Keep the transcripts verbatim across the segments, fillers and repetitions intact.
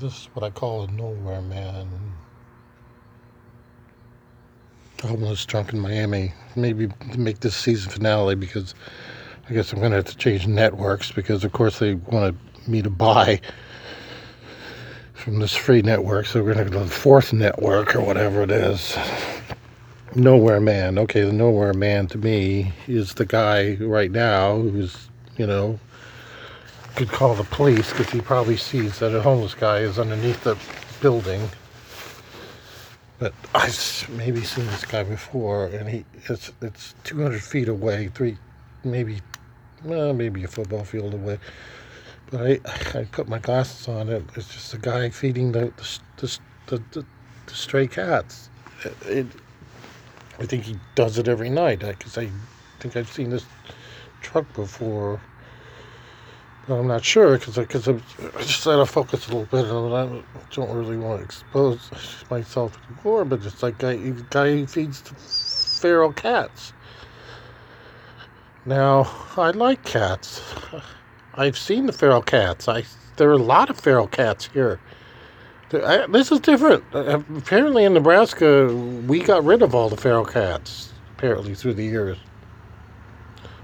this is what I call a nowhere man. Homeless drunk in Miami. Maybe make this season finale, because I guess I'm going to have to change networks, because of course they wanted me to buy from this free network, so we're going to go to the fourth network or whatever it is. Nowhere man. Okay, the nowhere man to me is the guy right now who's, you know, could call the police because he probably sees that a homeless guy is underneath the building. But I've maybe seen this guy before, and he it's it's two hundred feet away, three, maybe, well, maybe a football field away. But I, I put my glasses on. It was just a guy feeding the the the, the, the stray cats. It, it, I think he does it every night, because I think I've seen this truck before. But I'm not sure, because I, cause I just had to focus a little bit, and I don't really want to expose myself anymore, but it's like I, the guy who feeds the feral cats. Now, I like cats. I've seen the feral cats. I There are a lot of feral cats here. I, this is different. Apparently in Nebraska, we got rid of all the feral cats, apparently, through the years.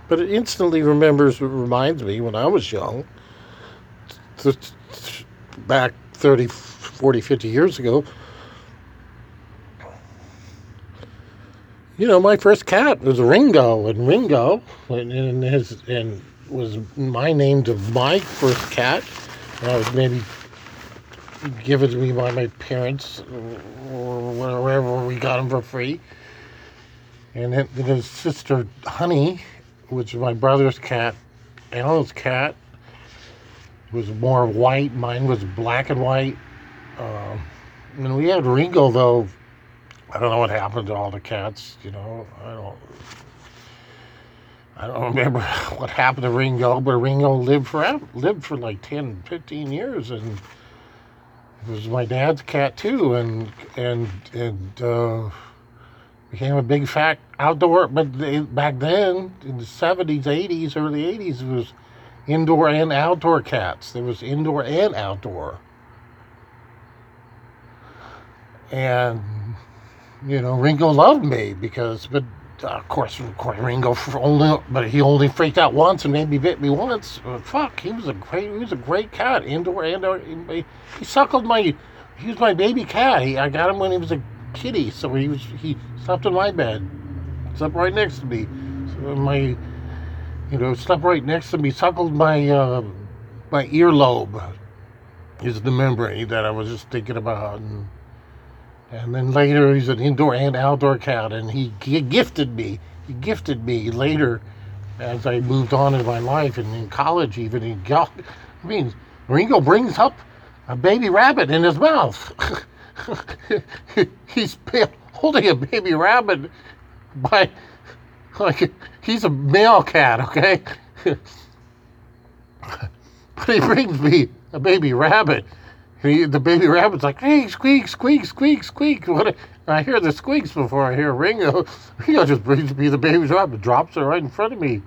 But it instantly remembers, reminds me, when I was young, th- th- back thirty, forty, fifty years ago, you know, my first cat was Ringo, and Ringo, and, and, his, and was my name to my first cat, and I was maybe given to me by my parents, or wherever we got him for free, and then his sister, Honey, which was my brother's cat. Alan's cat was more white. Mine was black and white. Um, and we had Ringo, though. I don't know what happened to all the cats, you know. I don't I don't remember what happened to Ringo, but Ringo lived forever, lived for like ten, fifteen years, and it was my dad's cat, too, and, and, and, uh, became a big fact outdoor, but they, back then in the seventies, eighties, early eighties, it was indoor and outdoor cats. There was indoor and outdoor. And, you know, Ringo loved me because, but uh, of course, of course Ringo only, but he only freaked out once and maybe bit me once. Uh, fuck, he was a great, he was a great cat, indoor and outdoor. He suckled my, he was my baby cat. He, I got him when he was a kitty, so he was he slept in my bed, slept right next to me, so my, you know, slept right next to me, suckled my uh, my earlobe, is the memory that I was just thinking about, and, and then later he's an indoor and outdoor cat, and he, he gifted me, he gifted me later, as I moved on in my life and in college even, he got, I mean, Ringo brings up a baby rabbit in his mouth. He's holding a baby rabbit by, like, he's a male cat, okay? But he brings me a baby rabbit. He, the baby rabbit's like, hey, squeak, squeak, squeak, squeak. What? I hear the squeaks before I hear Ringo. Ringo just brings me the baby rabbit, drops it right in front of me.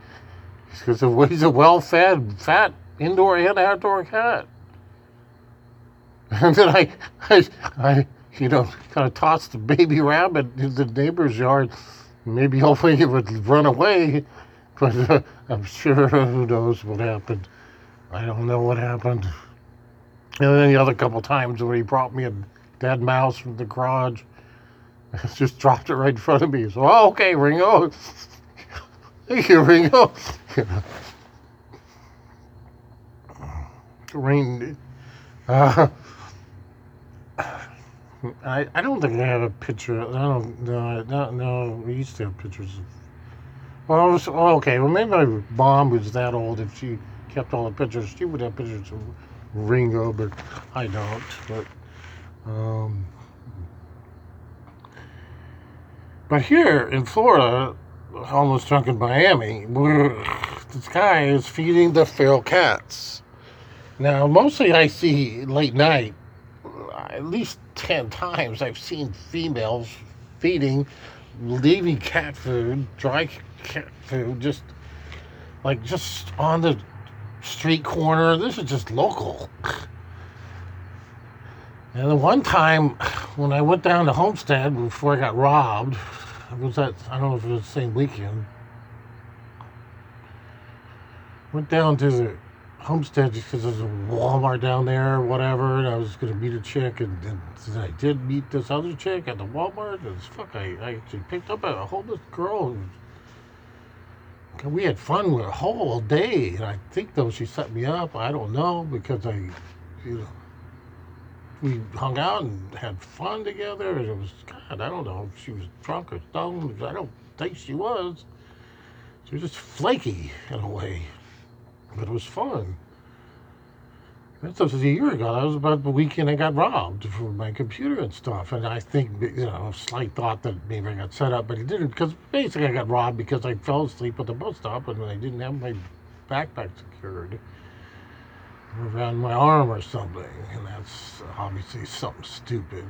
He's a well-fed, fat, indoor and outdoor cat. And then I, I, I, you know, kind of tossed the baby rabbit in the neighbor's yard. Maybe hopefully it would run away. But uh, I'm sure who knows what happened. I don't know what happened. And then the other couple times when he brought me a dead mouse from the garage, I just dropped it right in front of me. So, oh, okay, Ringo. Thank you, Ringo. Rain. Uh, I, I don't think I have a picture. I don't know. No, no, we used to have pictures of. Well, I was, oh, okay. Well, maybe my mom was that old. If she kept all the pictures, she would have pictures of Ringo, but I don't. But, um, but here in Florida, homeless drunk in Miami, this guy is feeding the feral cats. Now, mostly I see late night, at least ten times I've seen females feeding, leaving cat food, dry cat food, just like just on the street corner. This is just local. And the one time when I went down to Homestead before I got robbed, it was that, I don't know if it was the same weekend, went down to the Homestead because there's a Walmart down there or whatever, and I was going to meet a chick, and, and I did meet this other chick at the Walmart, and fuck, I, I actually picked up a homeless girl, and we had fun with her whole day, and I think, though, she set me up, I don't know, because I, you know, we hung out and had fun together, and it was, God, I don't know if she was drunk or stoned, I don't think she was. She was just flaky in a way, but it was fun. That was a year ago. That was about the weekend I got robbed for my computer and stuff, and I think, you know, a slight thought that maybe I got set up, but it didn't, because basically I got robbed because I fell asleep at the bus stop and I didn't have my backpack secured around my arm or something, and that's obviously something stupid.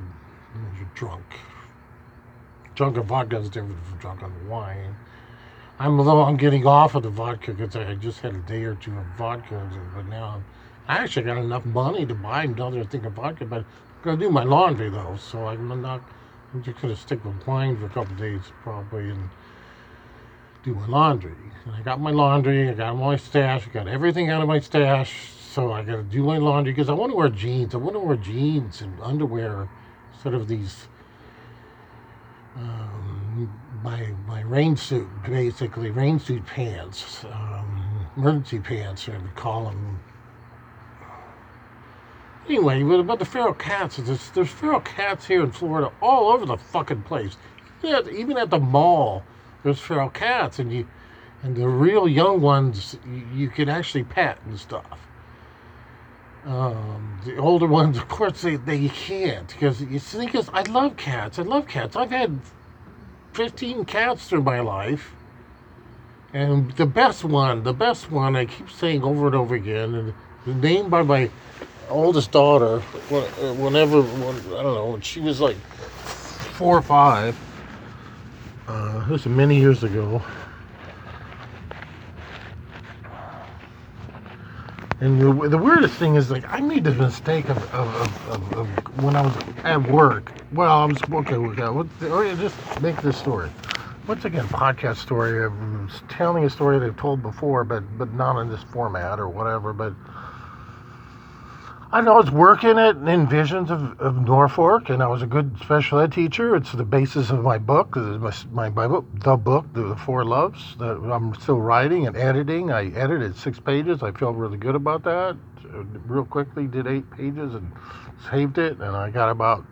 You're drunk. Drunk on vodka is different from drunk on wine. I'm a little, I'm getting off of the vodka because I just had a day or two of vodka, but now I'm, I actually got enough money to buy another thing of vodka, but I'm going to do my laundry though, so I'm not, I'm just going to stick with wine for a couple of days probably and do my laundry. And I got my laundry, I got my stash, I got everything out of my stash, so I got to do my laundry because I want to wear jeans. I want to wear jeans and underwear instead of these, um, my, my rain suit, basically, rain suit pants, um, emergency pants, I would call them. Anyway, what about the feral cats? There's, there's feral cats here in Florida all over the fucking place. Even at, even at the mall, there's feral cats, and you, and the real young ones you, you can actually pet and stuff. Um, the older ones, of course, they, they can't, because you see, because I love cats. I love cats. I've had fifteen cats through my life, and the best one, the best one, I keep saying over and over again, and the name by my oldest daughter, whenever, when, I don't know, when she was like four or five, uh, this was many years ago, and the, the weirdest thing is, like, I made the mistake of, of, of, of, of when I was at work, well, I was, okay, okay, just make this story, once again, podcast story, I was telling a story that I've told before, but, but not in this format or whatever, but I know I was working at Envisions of, of Norfolk, and I was a good special ed teacher. It's the basis of my book, my, my, my book, the book, The Four Loves, that I'm still writing and editing. I edited six pages. I feel really good about that. Real quickly did eight pages and saved it, and I got about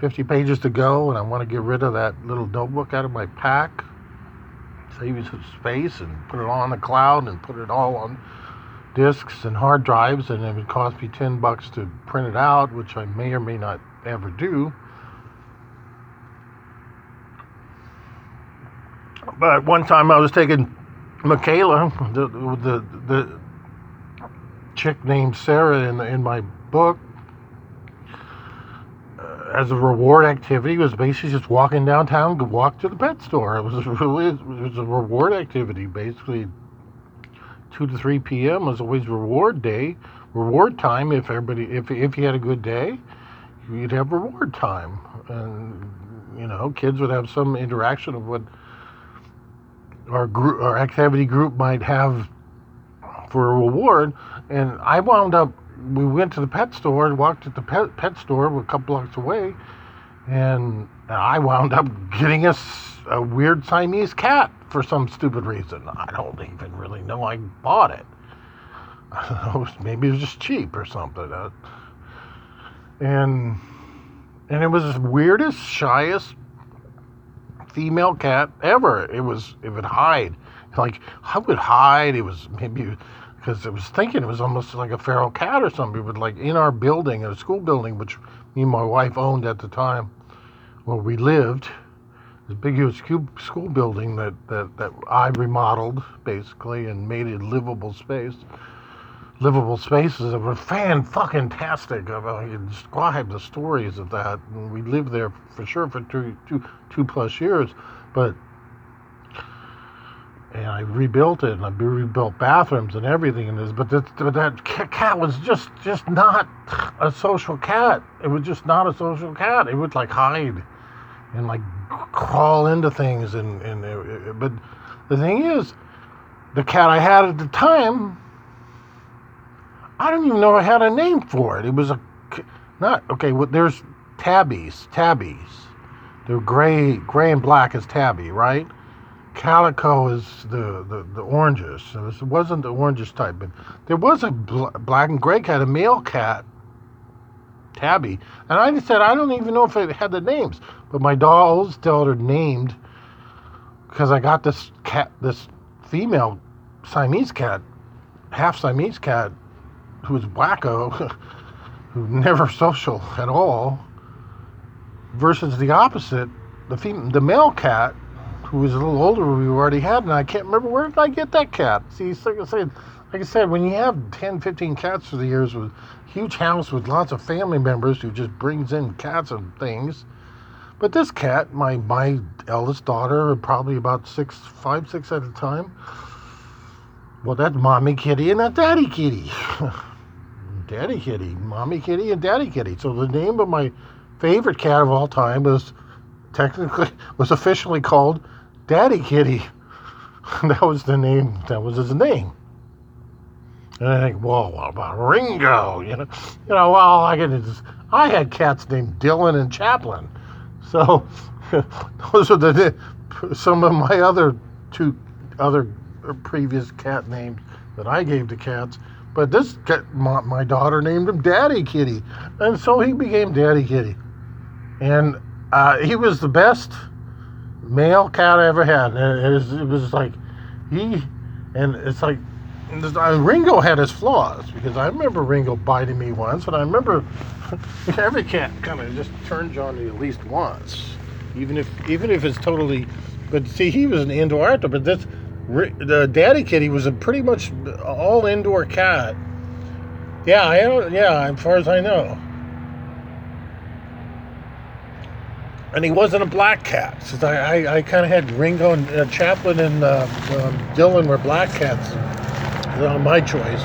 fifty pages to go, and I want to get rid of that little notebook out of my pack, save you some space, and put it all on the cloud and put it all on discs and hard drives, and it would cost me ten bucks to print it out, which I may or may not ever do. But one time I was taking Michaela, the the, the chick named Sarah in, the, in my book, uh, as a reward activity. It was basically just walking downtown to walk to the pet store. It was really, it was a reward activity, basically. two to three p.m. was always reward day, reward time. If everybody, if if you had a good day, you'd have reward time, and you know, kids would have some interaction of what our group, our activity group might have for a reward. And I wound up, we went to the pet store and walked at the pet pet store a couple blocks away, and I wound up getting a, a weird Siamese cat. For some stupid reason, I don't even really know. I bought it. I don't know, maybe it was just cheap or something. Uh, and and it was the weirdest, shyest female cat ever. It was. It would hide. Like I would hide. It was maybe because I was thinking it was almost like a feral cat or something. But like in our building, in a school building, which me and my wife owned at the time, where we lived. The big huge school building that, that, that I remodeled basically and made it livable space. Livable spaces that were fan fucking tastic. I mean, you describe the stories of that. And we lived there for sure for two, two, two plus years, but And I rebuilt it, and I rebuilt bathrooms and everything in this. But this, but that cat was just, just not a social cat. It was just not a social cat. It would like hide and like crawl into things. And, and it, it, but the thing is, the cat I had at the time, I don't even know I had a name for it. It was a not okay. Well, there's tabbies, tabbies. They're gray, gray and black is tabby, right? Calico is the, the, the oranges. So this wasn't the oranges type, but there was a bl- black and gray cat, a male cat, tabby. And I just said, I don't even know if it had the names, but my dolls still are named because I got this cat, this female Siamese cat, half Siamese cat, who was wacko, who never social at all, versus the opposite, the fem- the male cat, who was a little older, we already had, and I can't remember, where did I get that cat? See, like I said, like I said, when you have ten, fifteen cats through the years with a huge house with lots of family members who just brings in cats and things, but this cat, my my eldest daughter, probably about six, five, six at a time, well, that's mommy kitty and that daddy kitty. Daddy kitty, mommy kitty and daddy kitty. So the name of my favorite cat of all time was technically, was officially called Daddy Kitty. That was the name. That was his name. And I think, whoa, what about Ringo? You know, you know. Well, I could just, I had cats named Dylan and Chaplin. So those are the some of my other two other previous cat names that I gave to cats. But this cat, my, my daughter named him Daddy Kitty, and so he became Daddy Kitty. And Uh, he was the best male cat I ever had. And it was, it was like he, and it's like Ringo had his flaws, because I remember Ringo biting me once, and I remember every cat kind of just turns on you at least once, even if even if it's totally. But see, he was an indoor outdoor, but this the Daddy Kitty was a pretty much all indoor cat. Yeah, I don't, yeah, as far as I know. And he wasn't a black cat. Since I, I, I kind of had Ringo and uh, Chaplin and uh, um, Dylan were black cats. That was my choice.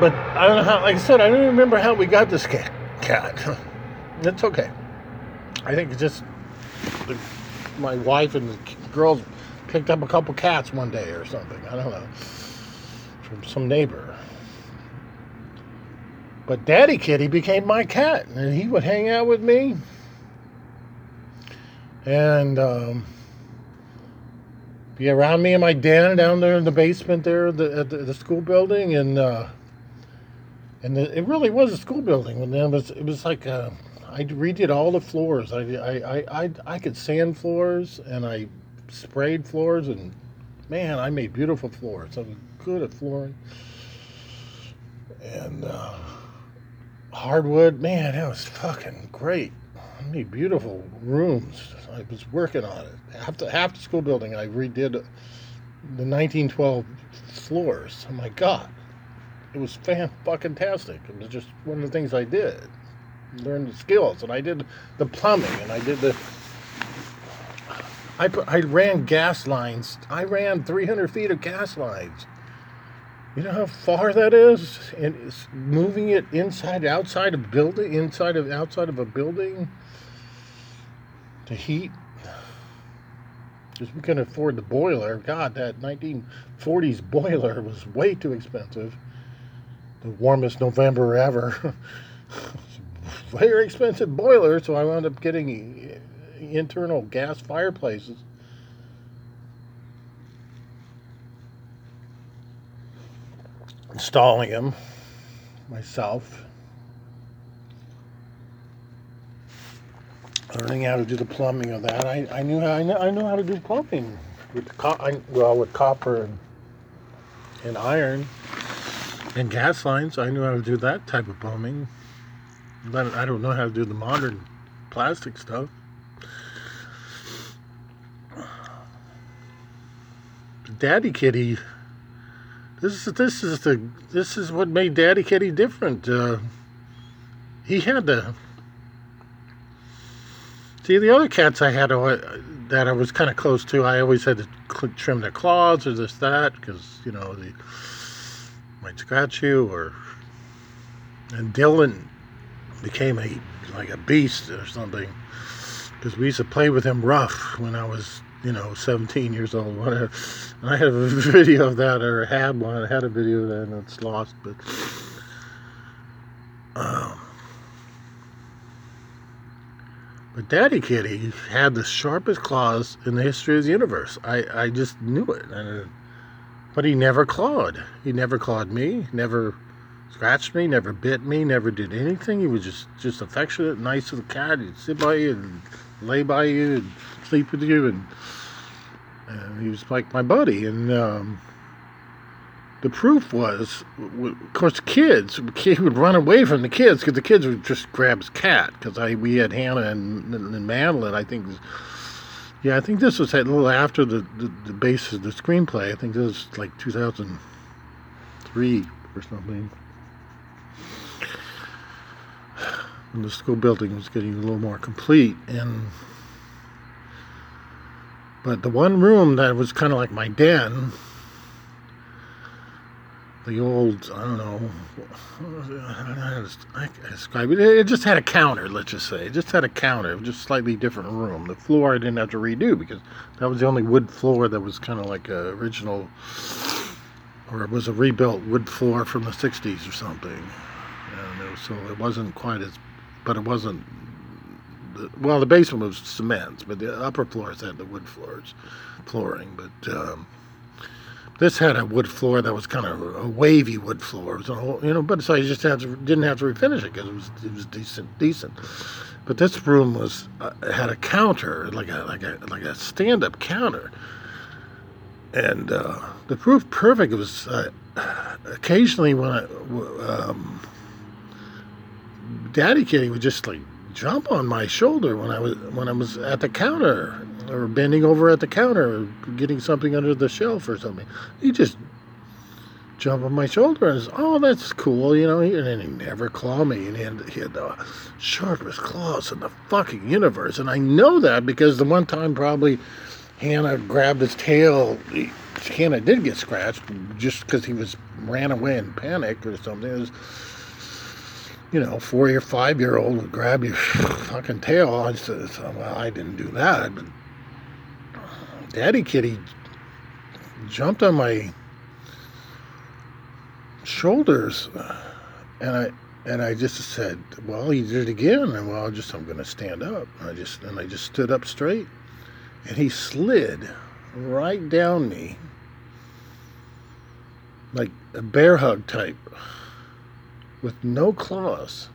But I don't know how. Like I said, I don't remember how we got this cat. Cat. It's okay. I think it's just the, my wife and the girls picked up a couple cats one day or something. I don't know, from some neighbor. But Daddy Kitty became my cat, and he would hang out with me. And um, be around me and my dad down there in the basement there at the, at the, the school building. And uh, and the, it really was a school building. And it was, it was like, a, I redid all the floors. I, I, I, I, I could sand floors, and I sprayed floors. And, man, I made beautiful floors. I was good at flooring. And... Uh, hardwood, man, that was fucking great. I made beautiful rooms. I was working on it. Half the, half the school building, I redid the nineteen twelve floors. Oh my god, it was fan fucking tastic. It was just one of the things I did. I learned the skills, and I did the plumbing, and I did the. I put, I ran gas lines. I ran three hundred feet of gas lines. You know how far that is, and it's moving it inside, outside of building, inside of, outside of a building to heat. Because we couldn't afford the boiler. God, that nineteen forties boiler was way too expensive. The warmest November ever. Very expensive boiler, so I wound up getting internal gas fireplaces. Installing them myself, learning how to do the plumbing of that. I, I knew how I know, I know how to do plumbing with co- I, well with copper and, and iron and gas lines. I knew how to do that type of plumbing, but I don't know how to do the modern plastic stuff. Daddy Kitty. This is this is the this is what made Daddy Kitty different. Uh, he had the See, the other cats I had that I was kind of close to, I always had to trim their claws or this, that, because, you know, they might scratch you. Or and Dylan became a like a beast or something, because we used to play with him rough when I was, you know, seventeen years old, whatever. And I have a video of that, or had one. I had a video of that, and it's lost. But um, but Daddy Kitty had the sharpest claws in the history of the universe. I, I just knew it. And, but he never clawed. He never clawed me, never scratched me, never bit me, never did anything. He was just, just affectionate, nice little cat. He'd sit by you and lay by you and sleep with you, and, and he was like my buddy. And um, the proof was, of course, the kids, he would run away from the kids because the kids would just grab his cat, because I we had Hannah and, and Madeline, I think. Yeah, I think this was a little after the, the, the basis of the screenplay. I think this was like two thousand three or something, when the school building was getting a little more complete. And but the one room that was kind of like my den, the old, I don't know, I don't know how to, I can describe it. It just had a counter, let's just say. It just had a counter. It was just a slightly different room. The floor I didn't have to redo, because that was the only wood floor that was kind of like a original, or it was a rebuilt wood floor from the sixties or something. And it was, so it wasn't quite as, but it wasn't, well, the basement was cement, but the upper floors had the wood floors, flooring. But um, this had a wood floor that was kind of a wavy wood floor. It was all, you know, but so I just had to, didn't have to refinish it, because it was it was decent, decent. But this room was uh, had a counter, like a like a like a stand up counter. And uh, the proof perfect was uh, occasionally when I, um, Daddy Kitty would just like jump on my shoulder when I was when I was at the counter, or bending over at the counter, or getting something under the shelf or something. He just jump on my shoulder and says, "Oh, that's cool," you know. And then he never clawed me, and he had, he had the sharpest claws in the fucking universe. And I know that because the one time probably Hannah grabbed his tail. He, Hannah did get scratched just because he was ran away in panic or something. It was, you know, four or five year old would grab your fucking tail. I said, well, I didn't do that, but Daddy Kitty jumped on my shoulders, and I and I just said, well, he did it again, and well, just I'm gonna stand up. And I just and I just stood up straight, and he slid right down me, like a bear hug type, with no claws.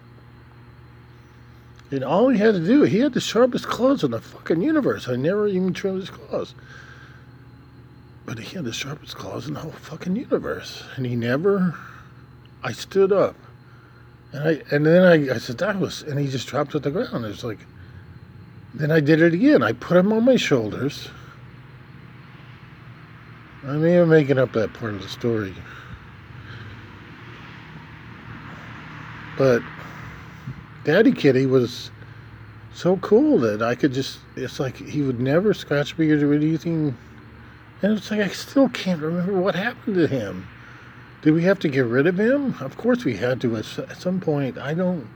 And all he had to do, he had the sharpest claws in the fucking universe. I never even trimmed his claws, but he had the sharpest claws in the whole fucking universe. And he never, I stood up, and I and then I, I said, that was, and he just dropped to the ground. It was like, then I did it again. I put him on my shoulders. I may have making up that part of the story. But Daddy Kitty was so cool that I could just, it's like he would never scratch me or do anything. And it's like, I still can't remember what happened to him. Did we have to get rid of him? Of course we had to at some point. I don't.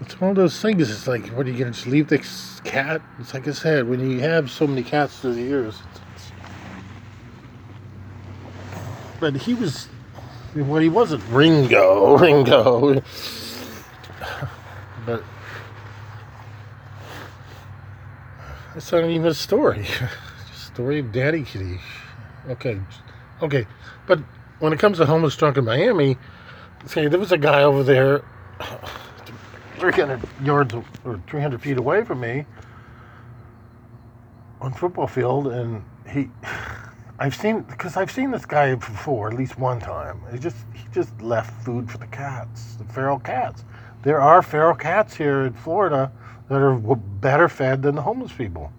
It's one of those things. It's like, what are you going to just leave this cat? It's like I said, when you have so many cats through the years. But he was, well, he wasn't Ringo, Ringo, but that's not even a story, just a story of Daddy Kitty. Okay, okay, but when it comes to homeless drunk in Miami, see, there was a guy over there, three hundred yards, or three hundred feet away from me, on football field, and he... I've seen, because I've seen this guy before, at least one time. He just he just left food for the cats, the feral cats. There are feral cats here in Florida that are better fed than the homeless people,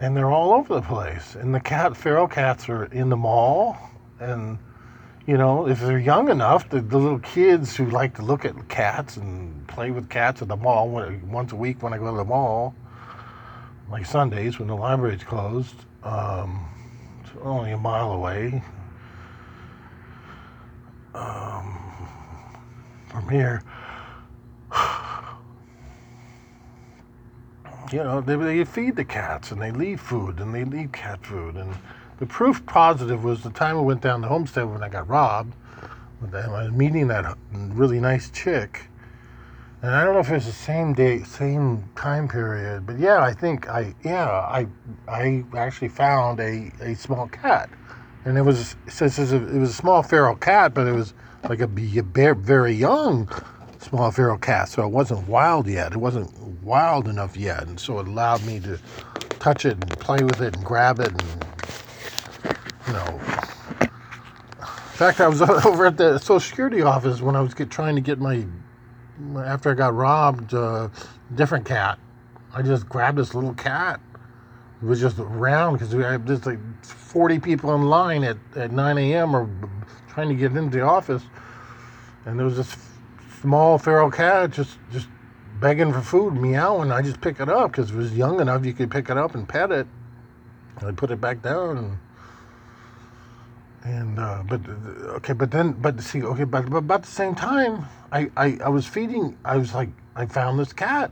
and they're all over the place. And the cat feral cats are in the mall, and You know, if they're young enough, the, the little kids who like to look at cats and play with cats at the mall when, once a week when I go to the mall, like Sundays when the library's closed, um, it's only a mile away um, from here. You know, they, they feed the cats, and they leave food, and they leave cat food. And the proof positive was the time I went down to Homestead when I got robbed. I was meeting that really nice chick. And I don't know if it was the same day, same time period, but yeah, I think I, yeah, I I actually found a, a small cat. And it was, it was a small feral cat, but it was like a very young small feral cat, so it wasn't wild yet. It wasn't wild enough yet, and so it allowed me to touch it and play with it and grab it and, you know. In fact, I was over at the Social Security office when I was get, trying to get my, after I got robbed, uh, different cat. I just grabbed this little cat. It was just around because we had just like forty people in line at, at nine a.m. or trying to get into the office, and there was this small feral cat just, just begging for food, meowing. I just pick it up because it was young enough you could pick it up and pet it. And I put it back down. And, and uh, but okay, but then but see okay, but, but about the same time, I, I I was feeding. I was like, I found this cat,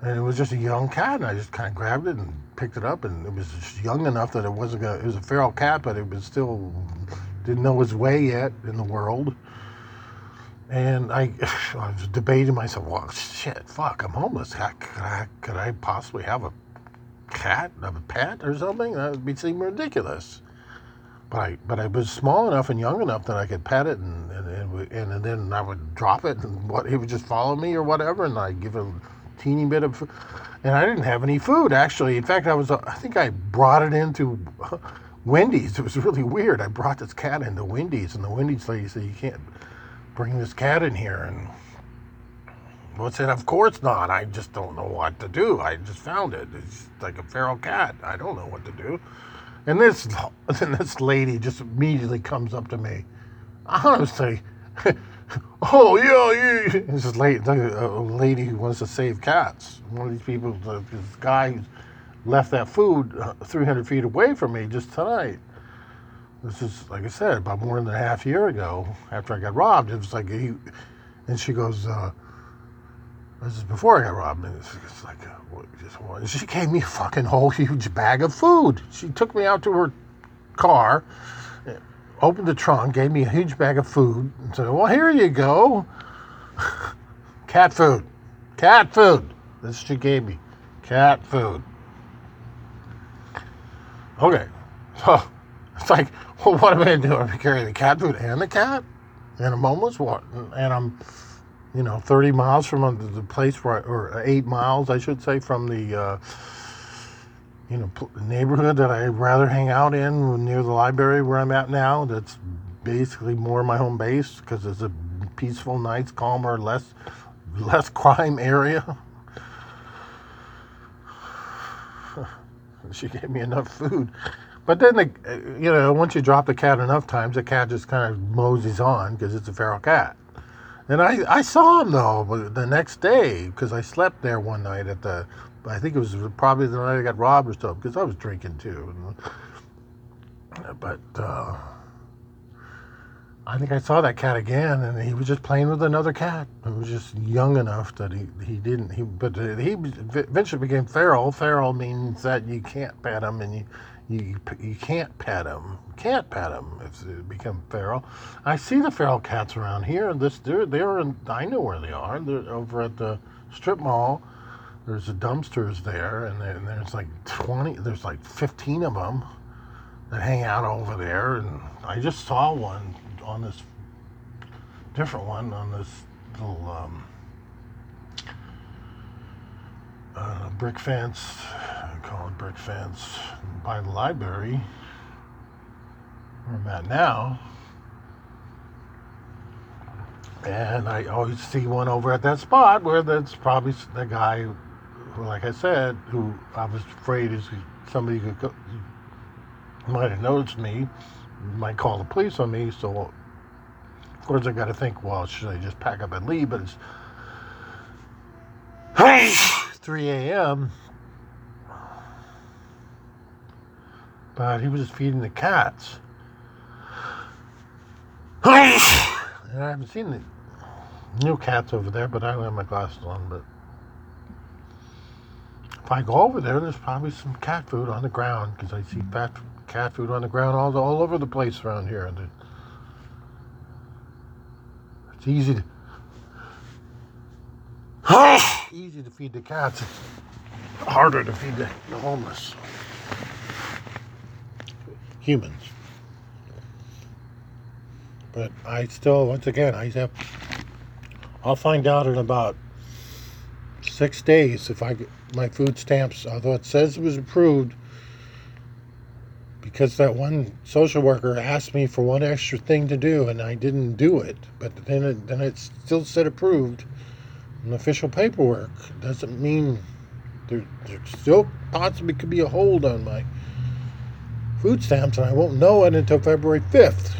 and it was just a young cat, and I just kind of grabbed it and picked it up, and it was just young enough that it wasn't gonna. It was a feral cat, but it was still didn't know its way yet in the world. And I, I was debating myself, well, shit, fuck, I'm homeless. How, could, I, could I possibly have a cat, have a pet or something? That would be, seem ridiculous. But I but I was small enough and young enough that I could pet it, and and, and, and then I would drop it, and what, it would just follow me or whatever, and I'd give it a teeny bit of food. And I didn't have any food, actually. In fact, I was I think I brought it into Wendy's. It was really weird. I brought this cat into Wendy's, and the Wendy's lady said, you can't bring this cat in here. And well, said, of course not. I just don't know what to do. I just found it. It's like a feral cat. I don't know what to do. And this and this lady just immediately comes up to me. Honestly, oh yeah, yeah. This is lady, a lady who wants to save cats. One of these people, this guy who left that food three hundred feet away from me just tonight. This is, like I said, about more than a half year ago, after I got robbed. It was like, he, and she goes, uh, this is before I got robbed. And it's, it's like, uh, what, just, what? And she gave me a fucking whole huge bag of food. She took me out to her car, opened the trunk, gave me a huge bag of food, and said, well, here you go. Cat food. Cat food. This she gave me. Cat food. Okay. So it's like, well, what am I going to do? I'm carrying the cat food and the cat? And I'm homeless? What? And I'm, you know, thirty miles from the place where, I, or eight miles, I should say, from the, uh, you know, neighborhood that I'd rather hang out in near the library where I'm at now. That's basically more my home base because it's a peaceful, nice, calmer, less, less crime area. She gave me enough food. But then, the, you know, once you drop the cat enough times, the cat just kind of moseys on because it's a feral cat. And I, I saw him, though, the next day because I slept there one night at the, I think it was probably the night I got robbed or stuff because I was drinking, too. And, but uh, I think I saw that cat again, and he was just playing with another cat. It was just young enough that he, he didn't, he, but he eventually became feral. Feral means that you can't pet him and you... You you can't pet them. Can't pet them if they become feral. I see the feral cats around here. This they're they're in, I know where they are. They're over at the strip mall. There's the dumpsters there, and, and there's like twenty. There's like fifteen of them that hang out over there. And I just saw one on this different one on this little um, uh, brick fence. Call it brick fence by the library where I'm at now, and I always see one over at that spot where that's probably the guy who, like I said, who I was afraid is somebody who might have noticed me might call the police on me. So, of course, I got to think, well, should I just pack up and leave? But it's three a.m. But he was feeding the cats. And I haven't seen the new cats over there, but I don't have my glasses on. But if I go over there, there's probably some cat food on the ground, because I see fat, cat food on the ground all, all over the place around here. And it, it's easy to easy to feed the cats. It's harder to feed the, the homeless humans. But I still, once again, I have. I'll find out in about six days if I get my food stamps. Although it says it was approved, because that one social worker asked me for one extra thing to do, and I didn't do it. But then, it, then it still said approved in official paperwork. It doesn't mean there, there still possibly could be a hold on my food stamps, and I won't know it until February fifth.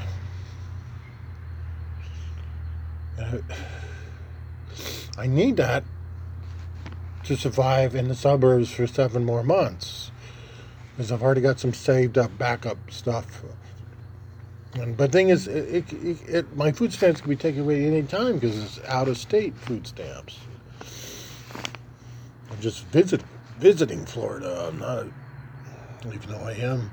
I need that to survive in the suburbs for seven more months, because I've already got some saved up backup stuff. And but the thing is, it, it, it, my food stamps can be taken away any time, because it's out of state food stamps. I'm just visit, visiting Florida. I'm not, even though I am.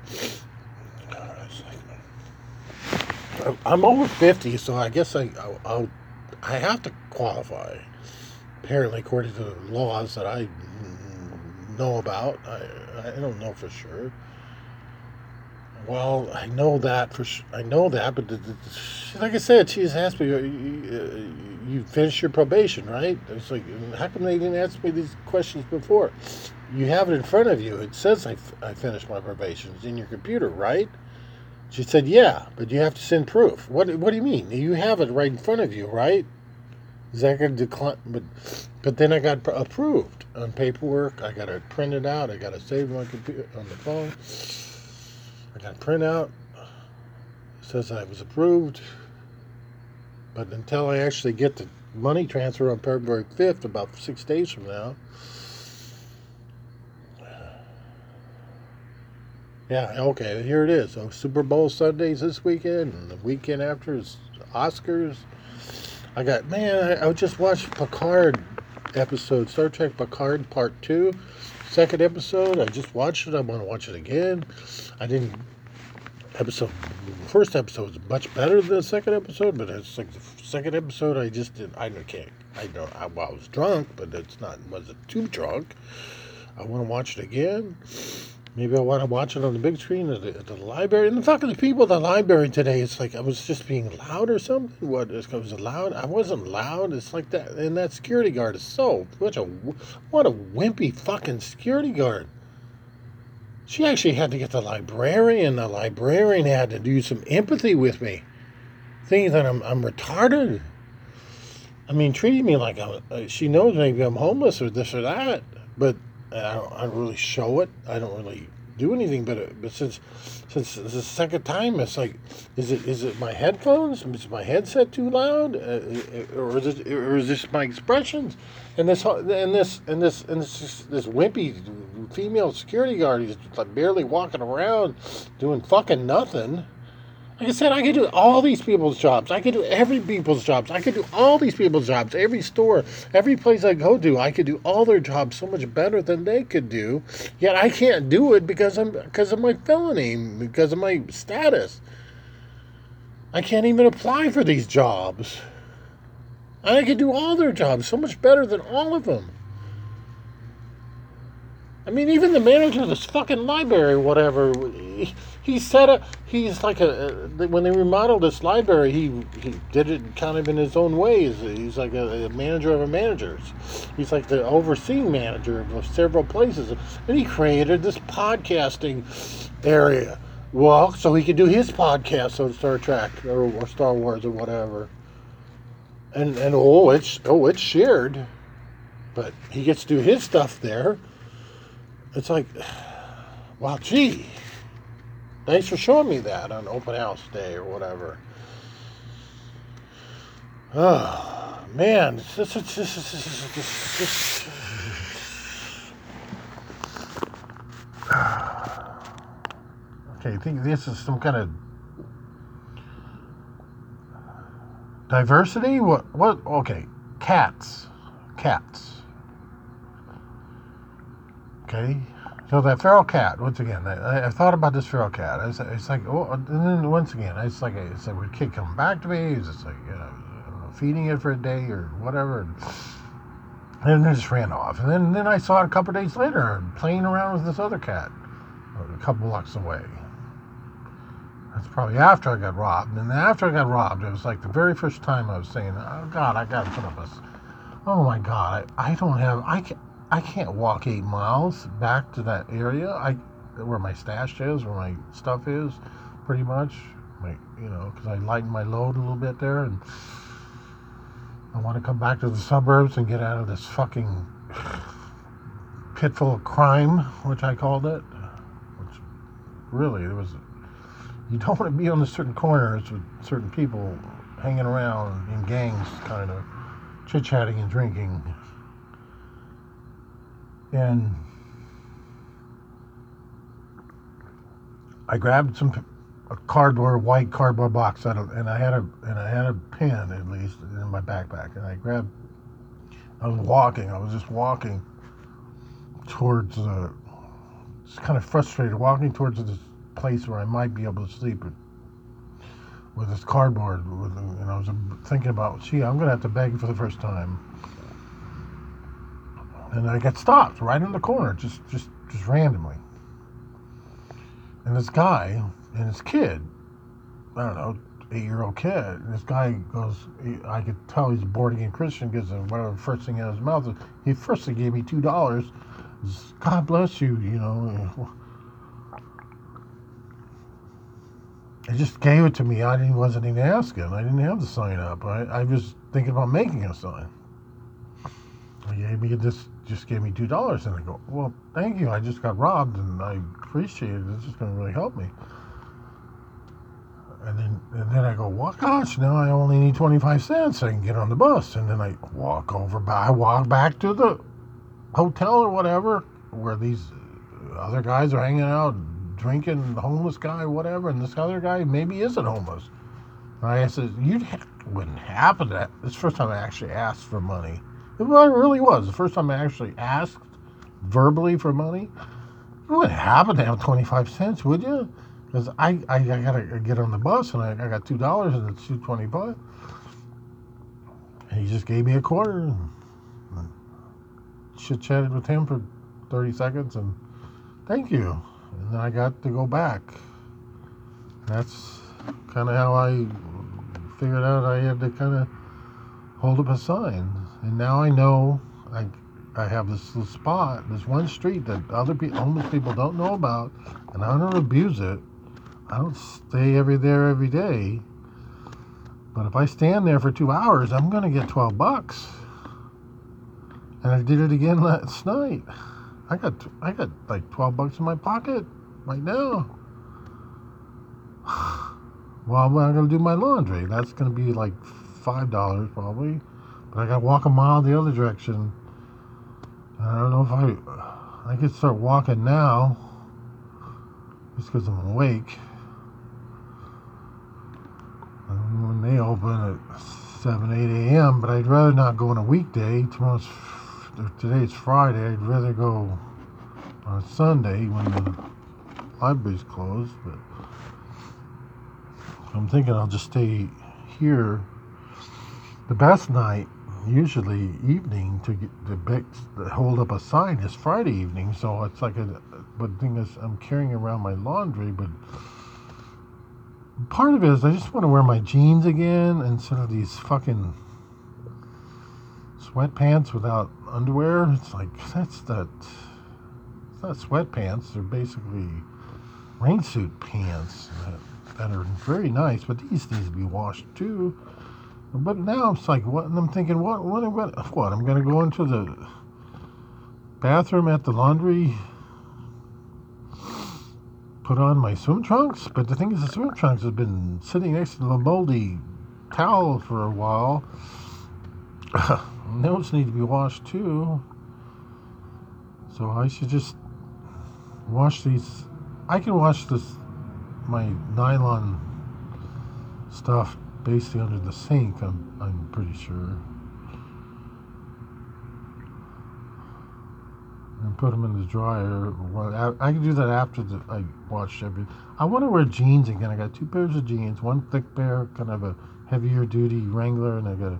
I'm over fifty, so I guess I I'll. I'll I have to qualify, apparently, according to the laws that I know about. I, I don't know for sure. Well, I know that for sure. I know that, but the, the, like I said, she just asked me, you, you finished your probation, right? It's like, how come they didn't ask me these questions before? You have it in front of you. It says I, I finished my probation. It's in your computer, right? She said, yeah, but you have to send proof. What What do you mean? You have it right in front of you, right? Is that going to decline? But, but then I got approved on paperwork. I got it printed out. I got it saved on my computer, on the phone. I got a printout. It says I was approved. But until I actually get the money transfer on February fifth, about six days from now. Yeah, okay, here it is. So Super Bowl Sunday's this weekend, and the weekend after is Oscars. I got, man, I, I just watched Picard episode, Star Trek Picard Part two, second episode. I just watched it. I want to watch it again. I didn't, episode, the first episode was much better than the second episode, but it's like the second episode I just didn't, I can't, I don't, I, well, I was drunk, but it's not, wasn't too drunk. I want to watch it again. Maybe I want to watch it on the big screen at the, at the library. And I'm talking to people at the library today. It's like I was just being loud or something. What? I was loud? I wasn't loud. It's like that. And that security guard is so... What a, what a wimpy fucking security guard. She actually had to get the librarian. The librarian had to do some empathy with me. Thinking that I'm, I'm retarded. I mean, treating me like I'm... She knows maybe I'm homeless or this or that. But... I don't, I don't really show it. I don't really do anything. But it, but since since this is the second time, it's like, is it is it my headphones? Is my headset too loud? Uh, or is it or is this my expressions? And this and this and this and this this wimpy female security guard is like barely walking around, doing fucking nothing. Like I said, I could do all these people's jobs. I could do every people's jobs. I could do all these people's jobs. Every store, every place I go to, I could do all their jobs so much better than they could do. Yet I can't do it because I'm because of my felony, because of my status. I can't even apply for these jobs. I could do all their jobs so much better than all of them. I mean, even the manager of this fucking library or whatever, he, he set up, he's like a, a, when they remodeled this library, he, he did it kind of in his own ways. He's like a, a manager of a managers. He's like the overseeing manager of several places. And he created this podcasting area. Well, so he could do his podcast on Star Trek or, or Star Wars or whatever. And, and oh, it's, oh, it's shared. But he gets to do his stuff there. It's like, wow, gee, Thanks for showing me that on open house day or whatever. Oh, man. This is just... Okay, I think this is some kind of diversity? What? What? Okay. Cats. Cats. Okay. So that feral cat, once again, I, I thought about this feral cat. It's, it's like, oh, and then once again, it's like, a, it's like, would kid come back to me? It's just like, you know, feeding it for a day or whatever. And then it just ran off. And then, then I saw it a couple of days later playing around with this other cat a couple blocks away. That's probably after I got robbed. And then after I got robbed, it was like the very first time I was saying, oh, God, I got to put up a... Oh, my God, I, I don't have... I can't... I can't walk eight miles back to that area. I, where my stash is, where my stuff is, pretty much. My, you know, because I lightened my load a little bit there, and I want to come back to the suburbs and get out of this fucking pit full of crime, which I called it. Which really, it was. You don't want to be on the certain corners with certain people hanging around in gangs, kind of chit-chatting and drinking. And I grabbed some a cardboard white cardboard box out of, and I had a and I had a pen at least in my backpack, and I grabbed. I was walking. I was just walking towards the. Just kind of frustrated, walking towards this place where I might be able to sleep with, with this cardboard. With, and I was thinking about, gee, I'm gonna have to beg for the first time. And I got stopped right in the corner, just, just, just randomly. And this guy and his kid, I don't know, eight-year-old kid. And this guy goes, he, I could tell he's born-again Christian because of whatever the first thing out of his mouth is. He first he gave me two dollars. God bless you, you know. He just gave it to me. I didn't wasn't even asking. I didn't have the sign up. I, I was thinking about making a sign. He gave me this. Just gave me two dollars, and I go, well, thank you. I just got robbed, and I appreciate it. This is going to really help me. And then, and then I go, well, gosh, now I only need twenty-five cents. I can get on the bus, and then I walk over by, I walk back to the hotel or whatever, where these other guys are hanging out, drinking, the homeless guy, whatever, and this other guy maybe isn't homeless. And I said, you ha- wouldn't happen to that. It's the first time I actually asked for money. It really was. The first time I actually asked verbally for money, it wouldn't happen to have twenty-five cents, would you? Because I, I, I got to get on the bus, and I, I got two dollars, and it's two twenty-five. And he just gave me a quarter. And chit-chatted with him for thirty seconds, and thank you. And then I got to go back. And that's kind of how I figured out I had to kind of hold up a sign. And now I know I I have this little spot, this one street that other pe- homeless people don't know about, and I don't abuse it. I don't stay every there every day. But if I stand there for two hours, I'm going to get twelve bucks. And I did it again last night. I got I got like twelve bucks in my pocket right now. Well, I'm going to do my laundry. That's going to be like five dollars probably. But I got to walk a mile the other direction. I don't know if I... I could start walking now. Just because I'm awake. And when they open at seven, eight a.m. But I'd rather not go on a weekday. Tomorrow's... Today's Friday. I'd rather go on a Sunday when the library's closed. But I'm thinking I'll just stay here. The best night... usually evening to get the big hold up a sign is Friday evening, so it's like a but the thing is I'm carrying around my laundry, but part of it is I just want to wear my jeans again instead of these fucking sweatpants without underwear. It's like that's that it's not sweatpants, they're basically rain suit pants that, that are very nice, but these need to be washed too. But now it's like, what? And I'm thinking, what? What? What? what I'm going to go into the bathroom at the laundry put on my swim trunks, but the thing is the swim trunks have been sitting next to the moldy towel for a while. Those need to be washed too. So I should just wash these. I can wash this, my nylon stuff basically under the sink, I'm, I'm pretty sure. And put them in the dryer. I can do that after the, I wash everything. I want to wear jeans again. I got two pairs of jeans, one thick pair, kind of a heavier duty Wrangler, and I got a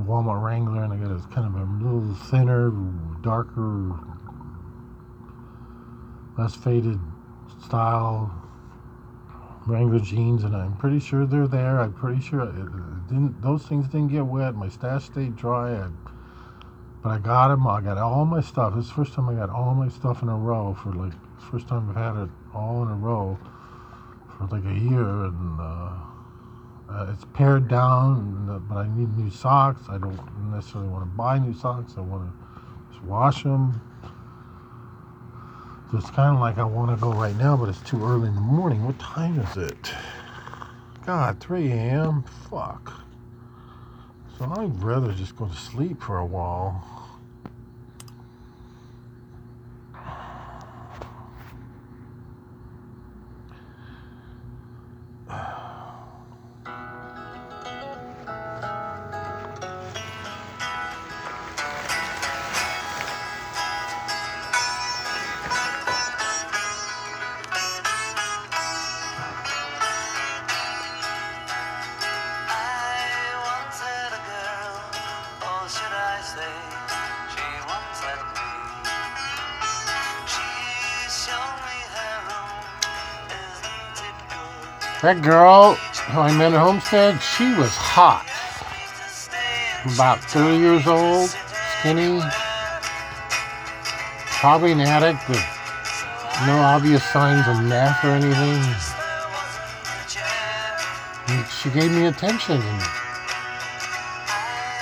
Walmart Wrangler, and I got a kind of a little thinner, darker, less faded style Wrangler jeans, and I'm pretty sure they're there. I'm pretty sure it, it didn't. Those things didn't get wet. My stash stayed dry. I, But I got them, I got all my stuff. This is the first time I got all my stuff in a row for like, first time I've had it all in a row for like a year, and uh, uh, it's pared down, and, uh, but I need new socks. I don't necessarily want to buy new socks, I want to just wash them. So it's kind of like I want to go right now, but it's too early in the morning. What time is it? God, three a.m., fuck. So I'd rather just go to sleep for a while. That girl who I met at Homestead, she was hot. About thirty years old, skinny, probably an addict with no obvious signs of meth or anything. And she gave me attention. And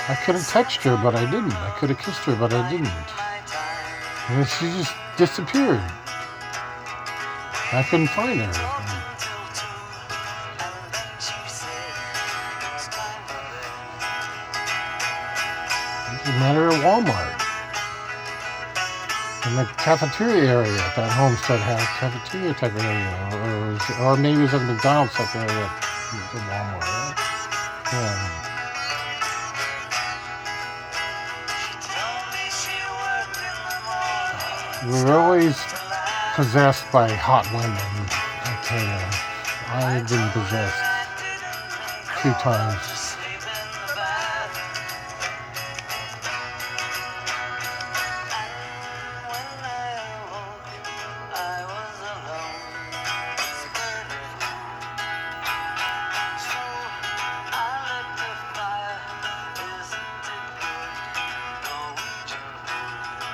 I could have touched her, but I didn't. I could have kissed her, but I didn't. And then she just disappeared. I couldn't find her. Met her at Walmart in the cafeteria area at that Homestead House cafeteria type of area, or, or maybe it was a McDonald's type area at Walmart. Right? Yeah. We're always possessed by hot women. I tell you, I've been possessed two times.